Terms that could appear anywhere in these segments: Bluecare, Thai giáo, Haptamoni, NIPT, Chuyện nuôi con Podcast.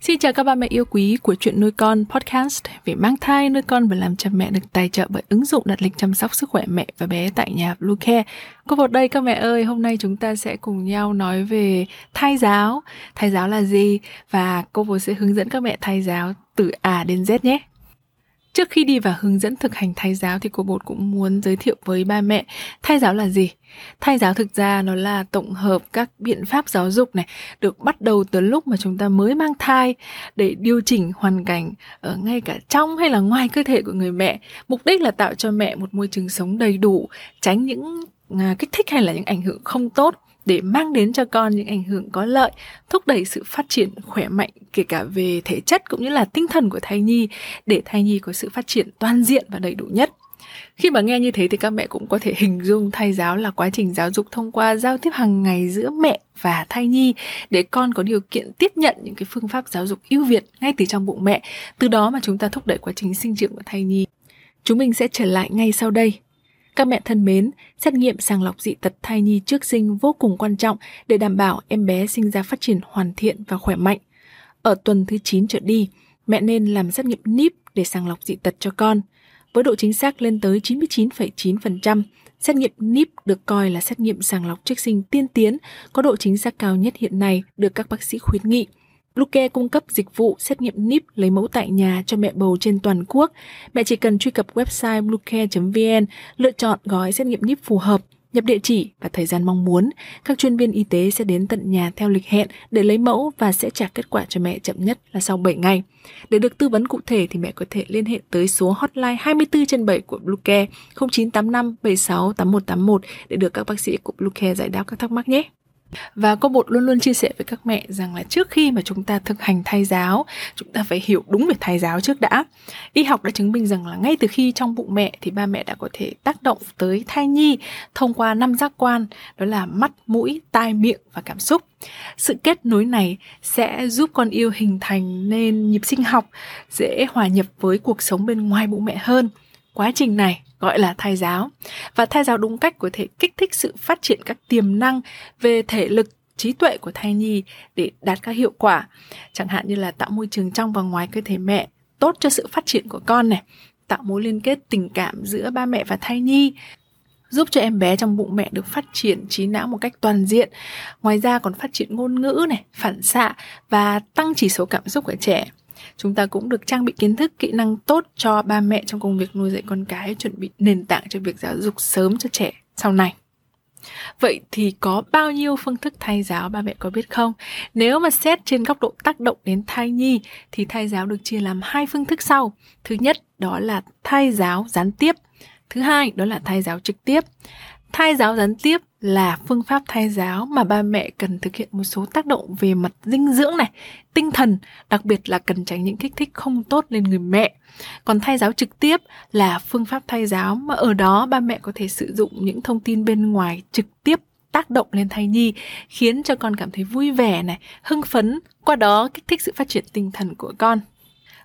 Xin chào các ba mẹ yêu quý của Chuyện nuôi con Podcast về mang thai, nuôi con và làm cha mẹ, được tài trợ bởi ứng dụng đặt lịch chăm sóc sức khỏe mẹ và bé tại nhà Bluecare. Cô vào đây các mẹ ơi, hôm nay chúng ta sẽ cùng nhau nói về thai giáo. Thai giáo là gì? Và cô vừa sẽ hướng dẫn các mẹ thai giáo từ A đến Z nhé. Trước khi đi vào hướng dẫn thực hành thai giáo thì cô Bột cũng muốn giới thiệu với ba mẹ thai giáo là gì. Thai giáo thực ra nó là tổng hợp các biện pháp giáo dục này được bắt đầu từ lúc mà chúng ta mới mang thai để điều chỉnh hoàn cảnh ở ngay cả trong hay là ngoài cơ thể của người mẹ. Mục đích là tạo cho mẹ một môi trường sống đầy đủ, tránh những kích thích hay là những ảnh hưởng không tốt để mang đến cho con những ảnh hưởng có lợi, thúc đẩy sự phát triển khỏe mạnh kể cả về thể chất cũng như là tinh thần của thai nhi, để thai nhi có sự phát triển toàn diện và đầy đủ nhất. Khi mà nghe như thế thì các mẹ cũng có thể hình dung thai giáo là quá trình giáo dục thông qua giao tiếp hàng ngày giữa mẹ và thai nhi để con có điều kiện tiếp nhận những cái phương pháp giáo dục ưu việt ngay từ trong bụng mẹ, từ đó mà chúng ta thúc đẩy quá trình sinh trưởng của thai nhi. Chúng mình sẽ trở lại ngay sau đây. Các mẹ thân mến, xét nghiệm sàng lọc dị tật thai nhi trước sinh vô cùng quan trọng để đảm bảo em bé sinh ra phát triển hoàn thiện và khỏe mạnh. Ở tuần thứ 9 trở đi, mẹ nên làm xét nghiệm NIPT để sàng lọc dị tật cho con. Với độ chính xác lên tới 99,9%, xét nghiệm NIPT được coi là xét nghiệm sàng lọc trước sinh tiên tiến, có độ chính xác cao nhất hiện nay được các bác sĩ khuyến nghị. Bluecare cung cấp dịch vụ xét nghiệm NIPT lấy mẫu tại nhà cho mẹ bầu trên toàn quốc. Mẹ chỉ cần truy cập website bluecare.vn, lựa chọn gói xét nghiệm NIPT phù hợp, nhập địa chỉ và thời gian mong muốn. Các chuyên viên y tế sẽ đến tận nhà theo lịch hẹn để lấy mẫu và sẽ trả kết quả cho mẹ chậm nhất là sau 7 ngày. Để được tư vấn cụ thể thì mẹ có thể liên hệ tới số hotline 24/7 của Bluecare 0985 76 8181 để được các bác sĩ của Bluecare giải đáp các thắc mắc nhé. Và cô Bột luôn luôn chia sẻ với các mẹ rằng là trước khi mà chúng ta thực hành thai giáo, chúng ta phải hiểu đúng về thai giáo trước đã. Y học đã chứng minh rằng là ngay từ khi trong bụng mẹ thì ba mẹ đã có thể tác động tới thai nhi thông qua 5 giác quan, đó là mắt, mũi, tai, miệng và cảm xúc. Sự kết nối này sẽ giúp con yêu hình thành nên nhịp sinh học, dễ hòa nhập với cuộc sống bên ngoài bụng mẹ hơn. Quá trình này gọi là thai giáo. Và thai giáo đúng cách có thể kích thích sự phát triển các tiềm năng về thể lực, trí tuệ của thai nhi để đạt các hiệu quả, chẳng hạn như là tạo môi trường trong và ngoài cơ thể mẹ tốt cho sự phát triển của con này, tạo mối liên kết tình cảm giữa ba mẹ và thai nhi, giúp cho em bé trong bụng mẹ được phát triển trí não một cách toàn diện. Ngoài ra còn phát triển ngôn ngữ này, phản xạ và tăng chỉ số cảm xúc của trẻ. Chúng ta cũng được trang bị kiến thức, kỹ năng tốt cho ba mẹ trong công việc nuôi dạy con cái, chuẩn bị nền tảng cho việc giáo dục sớm cho trẻ sau này. Vậy thì có bao nhiêu phương thức thai giáo ba mẹ có biết không? Nếu mà xét trên góc độ tác động đến thai nhi thì thai giáo được chia làm 2 phương thức sau. Thứ nhất đó là thai giáo gián tiếp. Thứ hai đó là thai giáo trực tiếp. Thai giáo gián tiếp là phương pháp thai giáo mà ba mẹ cần thực hiện một số tác động về mặt dinh dưỡng này, tinh thần, đặc biệt là cần tránh những kích thích không tốt lên người mẹ. Còn thai giáo trực tiếp là phương pháp thai giáo mà ở đó ba mẹ có thể sử dụng những thông tin bên ngoài trực tiếp tác động lên thai nhi, khiến cho con cảm thấy vui vẻ này, hưng phấn, qua đó kích thích sự phát triển tinh thần của con.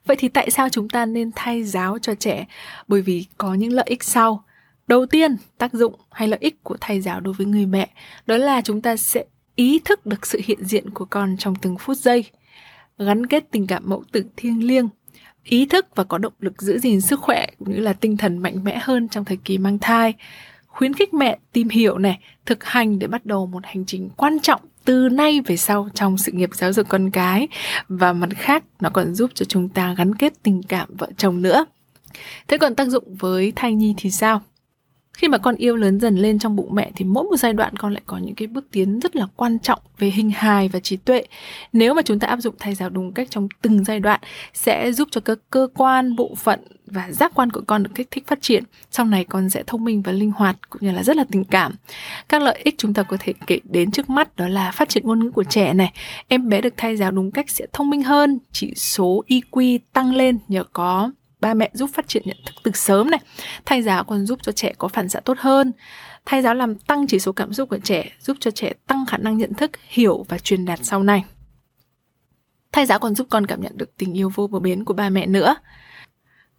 Vậy thì tại sao chúng ta nên thai giáo cho trẻ? Bởi vì có những lợi ích sau. Đầu tiên, tác dụng hay lợi ích của thai giáo đối với người mẹ đó là chúng ta sẽ ý thức được sự hiện diện của con trong từng phút giây, gắn kết tình cảm mẫu tử thiêng liêng, ý thức và có động lực giữ gìn sức khỏe cũng như là tinh thần mạnh mẽ hơn trong thời kỳ mang thai, khuyến khích mẹ tìm hiểu này, thực hành để bắt đầu một hành trình quan trọng từ nay về sau trong sự nghiệp giáo dục con cái, và mặt khác nó còn giúp cho chúng ta gắn kết tình cảm vợ chồng nữa. Thế còn tác dụng với thai nhi thì sao? Khi mà con yêu lớn dần lên trong bụng mẹ thì mỗi một giai đoạn con lại có những cái bước tiến rất là quan trọng về hình hài và trí tuệ. Nếu mà chúng ta áp dụng thai giáo đúng cách trong từng giai đoạn sẽ giúp cho các cơ quan, bộ phận và giác quan của con được kích thích phát triển. Sau này con sẽ thông minh và linh hoạt cũng như là rất là tình cảm. Các lợi ích chúng ta có thể kể đến trước mắt đó là phát triển ngôn ngữ của trẻ này. Em bé được thai giáo đúng cách sẽ thông minh hơn, chỉ số IQ tăng lên nhờ có ba mẹ giúp phát triển nhận thức từ sớm này. Thai giáo còn giúp cho trẻ có phản xạ tốt hơn. Thai giáo làm tăng chỉ số cảm xúc của trẻ, giúp cho trẻ tăng khả năng nhận thức, hiểu và truyền đạt sau này. Thai giáo còn giúp con cảm nhận được tình yêu vô bờ bến của ba mẹ nữa.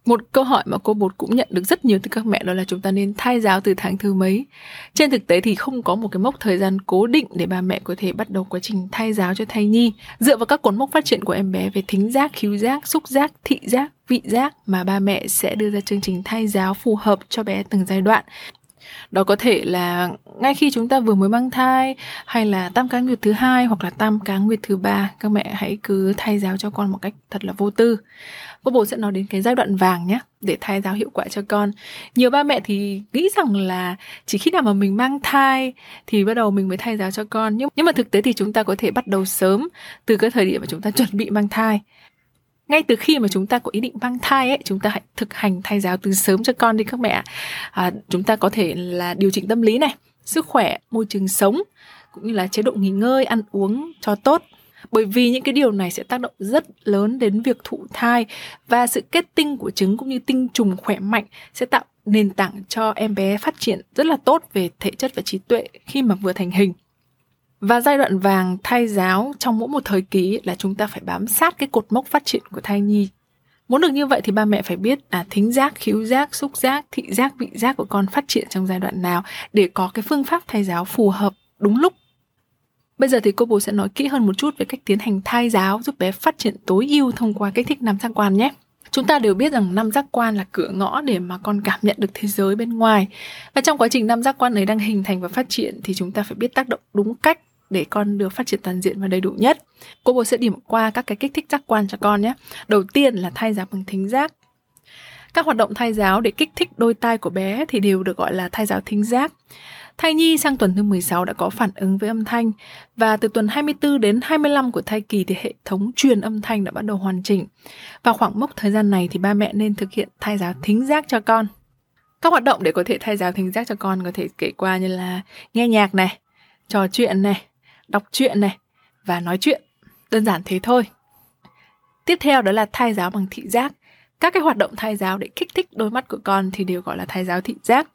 Một câu hỏi mà cô Bột cũng nhận được rất nhiều từ các mẹ đó là chúng ta nên thai giáo từ tháng thứ mấy. Trên thực tế thì không có một cái mốc thời gian cố định để bà mẹ có thể bắt đầu quá trình thai giáo cho thai nhi. Dựa vào các cột mốc phát triển của em bé về thính giác, khứu giác, xúc giác, thị giác, vị giác mà bà mẹ sẽ đưa ra chương trình thai giáo phù hợp cho bé từng giai đoạn. Đó có thể là ngay khi chúng ta vừa mới mang thai, hay là tam cá nguyệt thứ 2 hoặc là tam cá nguyệt thứ 3, các mẹ hãy cứ thai giáo cho con một cách thật là vô tư. Cô Bồ sẽ nói đến cái giai đoạn vàng nhé, để thai giáo hiệu quả cho con. Nhiều ba mẹ thì nghĩ rằng là chỉ khi nào mà mình mang thai thì bắt đầu mình mới thai giáo cho con. Nhưng mà thực tế thì chúng ta có thể bắt đầu sớm từ cái thời điểm mà chúng ta chuẩn bị mang thai. Ngay từ khi mà chúng ta có ý định mang thai ấy, chúng ta hãy thực hành thai giáo từ sớm cho con đi các mẹ. Chúng ta có thể là điều chỉnh tâm lý này, sức khỏe, môi trường sống, cũng như là chế độ nghỉ ngơi, ăn uống cho tốt. Bởi vì những cái điều này sẽ tác động rất lớn đến việc thụ thai, và sự kết tinh của trứng cũng như tinh trùng khỏe mạnh sẽ tạo nền tảng cho em bé phát triển rất là tốt về thể chất và trí tuệ khi mà vừa thành hình. Và giai đoạn vàng thai giáo trong mỗi một thời kỳ là chúng ta phải bám sát cái cột mốc phát triển của thai nhi. Muốn được như vậy thì ba mẹ phải biết thính giác, khứu giác, xúc giác, thị giác, vị giác của con phát triển trong giai đoạn nào để có cái phương pháp thai giáo phù hợp đúng lúc. Bây giờ thì cô Bồ sẽ nói kỹ hơn một chút về cách tiến hành thai giáo giúp bé phát triển tối ưu thông qua kích thích 5 giác quan nhé. Chúng ta đều biết rằng 5 giác quan là cửa ngõ để mà con cảm nhận được thế giới bên ngoài. Và trong quá trình 5 giác quan ấy đang hình thành và phát triển thì chúng ta phải biết tác động đúng cách để con được phát triển toàn diện và đầy đủ nhất. Cô Bồ sẽ điểm qua các cái kích thích giác quan cho con nhé. Đầu tiên là thai giáo bằng thính giác. Các hoạt động thai giáo để kích thích đôi tai của bé thì đều được gọi là thai giáo thính giác. Thai nhi sang tuần thứ 16 đã có phản ứng với âm thanh, và từ tuần 24 đến 25 của thai kỳ thì hệ thống truyền âm thanh đã bắt đầu hoàn chỉnh. Vào khoảng mốc thời gian này thì ba mẹ nên thực hiện thai giáo thính giác cho con. Các hoạt động để có thể thai giáo thính giác cho con có thể kể qua như là nghe nhạc này, trò chuyện này, đọc truyện này và nói chuyện. Đơn giản thế thôi. Tiếp theo đó là thai giáo bằng thị giác. Các cái hoạt động thai giáo để kích thích đôi mắt của con thì đều gọi là thai giáo thị giác.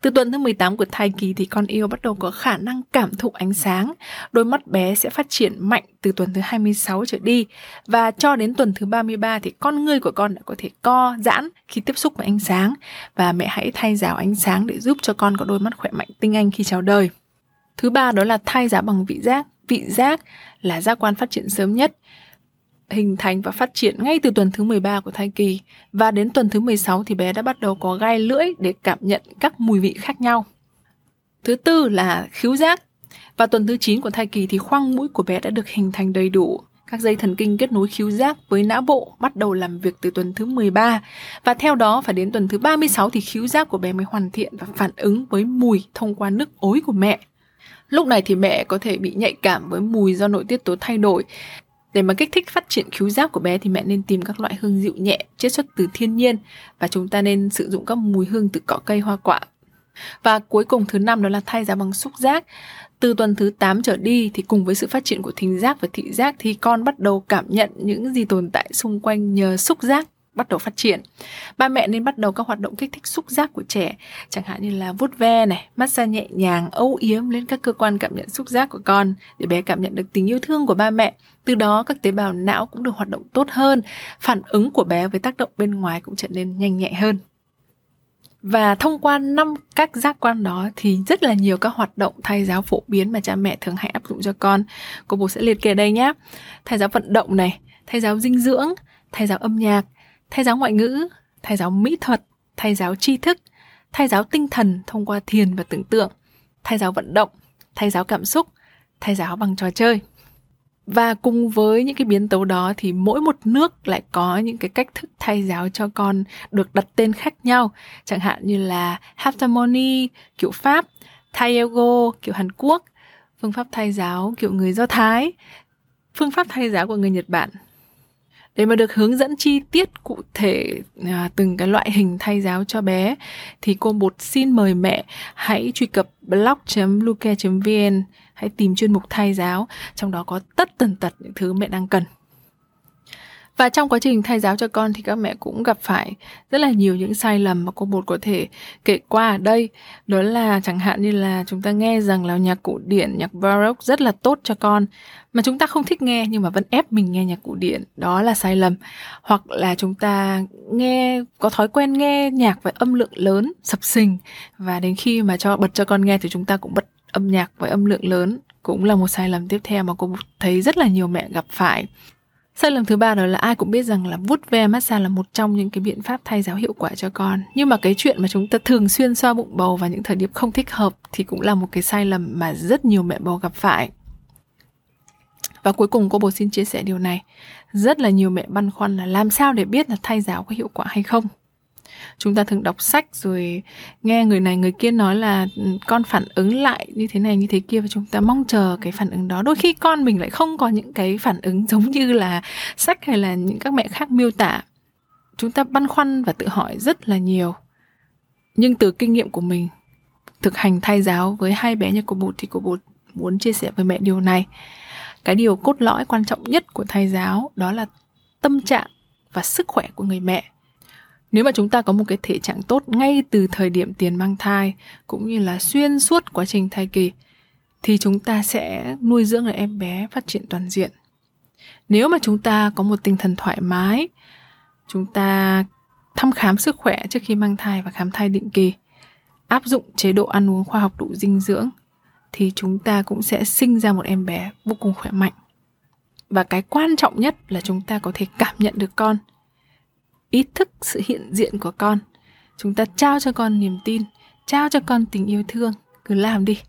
Từ tuần thứ 18 của thai kỳ thì con yêu bắt đầu có khả năng cảm thụ ánh sáng. Đôi mắt bé sẽ phát triển mạnh từ tuần thứ 26 trở đi, và cho đến tuần thứ 33 thì con ngươi của con đã có thể co giãn khi tiếp xúc với ánh sáng. Và mẹ hãy thai giáo ánh sáng để giúp cho con có đôi mắt khỏe mạnh tinh anh khi chào đời. Thứ ba đó là thai giáo bằng vị giác. Vị giác là giác quan phát triển sớm nhất, hình thành và phát triển ngay từ tuần thứ 13 của thai kỳ, và đến tuần thứ 16 thì bé đã bắt đầu có gai lưỡi để cảm nhận các mùi vị khác nhau. Thứ tư là khứu giác. Và tuần thứ 9 của thai kỳ thì khoang mũi của bé đã được hình thành đầy đủ. Các dây thần kinh kết nối khứu giác với não bộ bắt đầu làm việc từ tuần thứ 13, và theo đó phải đến tuần thứ 36 thì khứu giác của bé mới hoàn thiện và phản ứng với mùi thông qua nước ối của mẹ. Lúc này thì mẹ có thể bị nhạy cảm với mùi do nội tiết tố thay đổi. Để mà kích thích phát triển khứu giác của bé thì mẹ nên tìm các loại hương dịu nhẹ chiết xuất từ thiên nhiên, và chúng ta nên sử dụng các mùi hương từ cỏ cây, hoa quả. Và cuối cùng thứ năm đó là thai giáo bằng xúc giác. Từ tuần thứ 8 trở đi thì cùng với sự phát triển của thính giác và thị giác thì con bắt đầu cảm nhận những gì tồn tại xung quanh nhờ xúc giác bắt đầu phát triển. Ba mẹ nên bắt đầu các hoạt động kích thích xúc giác của trẻ, chẳng hạn như là vuốt ve này, massage nhẹ nhàng, âu yếm lên các cơ quan cảm nhận xúc giác của con để bé cảm nhận được tình yêu thương của ba mẹ. Từ đó các tế bào não cũng được hoạt động tốt hơn, phản ứng của bé với tác động bên ngoài cũng trở nên nhanh nhẹ hơn. Và thông qua 5 các giác quan đó thì rất là nhiều các hoạt động thai giáo phổ biến mà cha mẹ thường hay áp dụng cho con. Cô Bố sẽ liệt kê đây nhé. Thai giáo vận động này, thai giáo dinh dưỡng, thai giáo âm nhạc, thai giáo ngoại ngữ, thai giáo mỹ thuật, thai giáo tri thức, thai giáo tinh thần thông qua thiền và tưởng tượng, thai giáo vận động, thai giáo cảm xúc, thai giáo bằng trò chơi. Và cùng với những cái biến tấu đó thì mỗi một nước lại có những cái cách thức thai giáo cho con được đặt tên khác nhau, chẳng hạn như là Haptamoni kiểu Pháp, Thai giáo kiểu Hàn Quốc, phương pháp thai giáo kiểu người Do Thái, phương pháp thai giáo của người Nhật Bản. Để mà được hướng dẫn chi tiết cụ thể từng cái loại hình thai giáo cho bé thì cô Bột xin mời mẹ hãy truy cập blog.bluecare.vn, hãy tìm chuyên mục thai giáo, trong đó có tất tần tật những thứ mẹ đang cần. Và trong quá trình thai giáo cho con thì các mẹ cũng gặp phải rất là nhiều những sai lầm mà cô Bột có thể kể qua ở đây. Đó là chẳng hạn như là chúng ta nghe rằng là nhạc cổ điển, nhạc baroque rất là tốt cho con mà chúng ta không thích nghe nhưng mà vẫn ép mình nghe nhạc cổ điển. Đó là sai lầm. Hoặc là chúng ta nghe, có thói quen nghe nhạc với âm lượng lớn, sập sình, và đến khi mà bật cho con nghe thì chúng ta cũng bật âm nhạc với âm lượng lớn, cũng là một sai lầm tiếp theo mà cô thấy rất là nhiều mẹ gặp phải. Sai lầm thứ ba đó là ai cũng biết rằng là vuốt ve massage là một trong những cái biện pháp thai giáo hiệu quả cho con. Nhưng mà cái chuyện mà chúng ta thường xuyên xoa bụng bầu vào những thời điểm không thích hợp thì cũng là một cái sai lầm mà rất nhiều mẹ bầu gặp phải. Và cuối cùng cô Bột xin chia sẻ điều này. Rất là nhiều mẹ băn khoăn là làm sao để biết là thai giáo có hiệu quả hay không. Chúng ta thường đọc sách rồi nghe người này người kia nói là con phản ứng lại như thế này như thế kia, và chúng ta mong chờ cái phản ứng đó. Đôi khi con mình lại không có những cái phản ứng giống như là sách hay là những các mẹ khác miêu tả. Chúng ta băn khoăn và tự hỏi rất là nhiều. Nhưng từ kinh nghiệm của mình thực hành thai giáo với hai bé nhà cô Bột thì cô Bột muốn chia sẻ với mẹ điều này. Cái điều cốt lõi quan trọng nhất của thai giáo đó là tâm trạng và sức khỏe của người mẹ. Nếu mà chúng ta có một cái thể trạng tốt ngay từ thời điểm tiền mang thai cũng như là xuyên suốt quá trình thai kỳ thì chúng ta sẽ nuôi dưỡng được em bé phát triển toàn diện. Nếu mà chúng ta có một tinh thần thoải mái, chúng ta thăm khám sức khỏe trước khi mang thai và khám thai định kỳ, áp dụng chế độ ăn uống khoa học đủ dinh dưỡng thì chúng ta cũng sẽ sinh ra một em bé vô cùng khỏe mạnh. Và cái quan trọng nhất là chúng ta có thể cảm nhận được con, ý thức sự hiện diện của con. Chúng ta trao cho con niềm tin, trao cho con tình yêu thương. Cứ làm đi,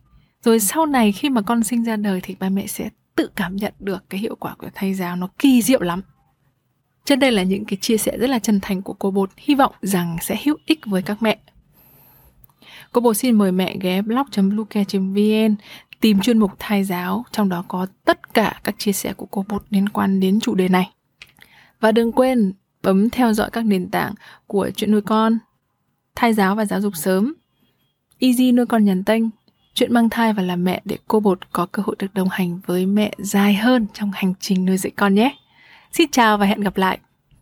rồi sau này khi mà con sinh ra đời thì ba mẹ sẽ tự cảm nhận được cái hiệu quả của thai giáo. Nó kỳ diệu lắm. Trên đây là những cái chia sẻ rất là chân thành của cô Bột, hy vọng rằng sẽ hữu ích với các mẹ. Cô Bột xin mời mẹ ghé blog.bluecare.vn tìm chuyên mục thai giáo, trong đó có tất cả các chia sẻ của cô Bột liên quan đến chủ đề này. Và đừng quên bấm theo dõi các nền tảng của Chuyện nuôi con, Thai giáo và giáo dục sớm, Easy nuôi con nhàn tênh, Chuyện mang thai và làm mẹ, để cô Bột có cơ hội được đồng hành với mẹ dài hơn trong hành trình nuôi dạy con nhé. Xin chào và hẹn gặp lại.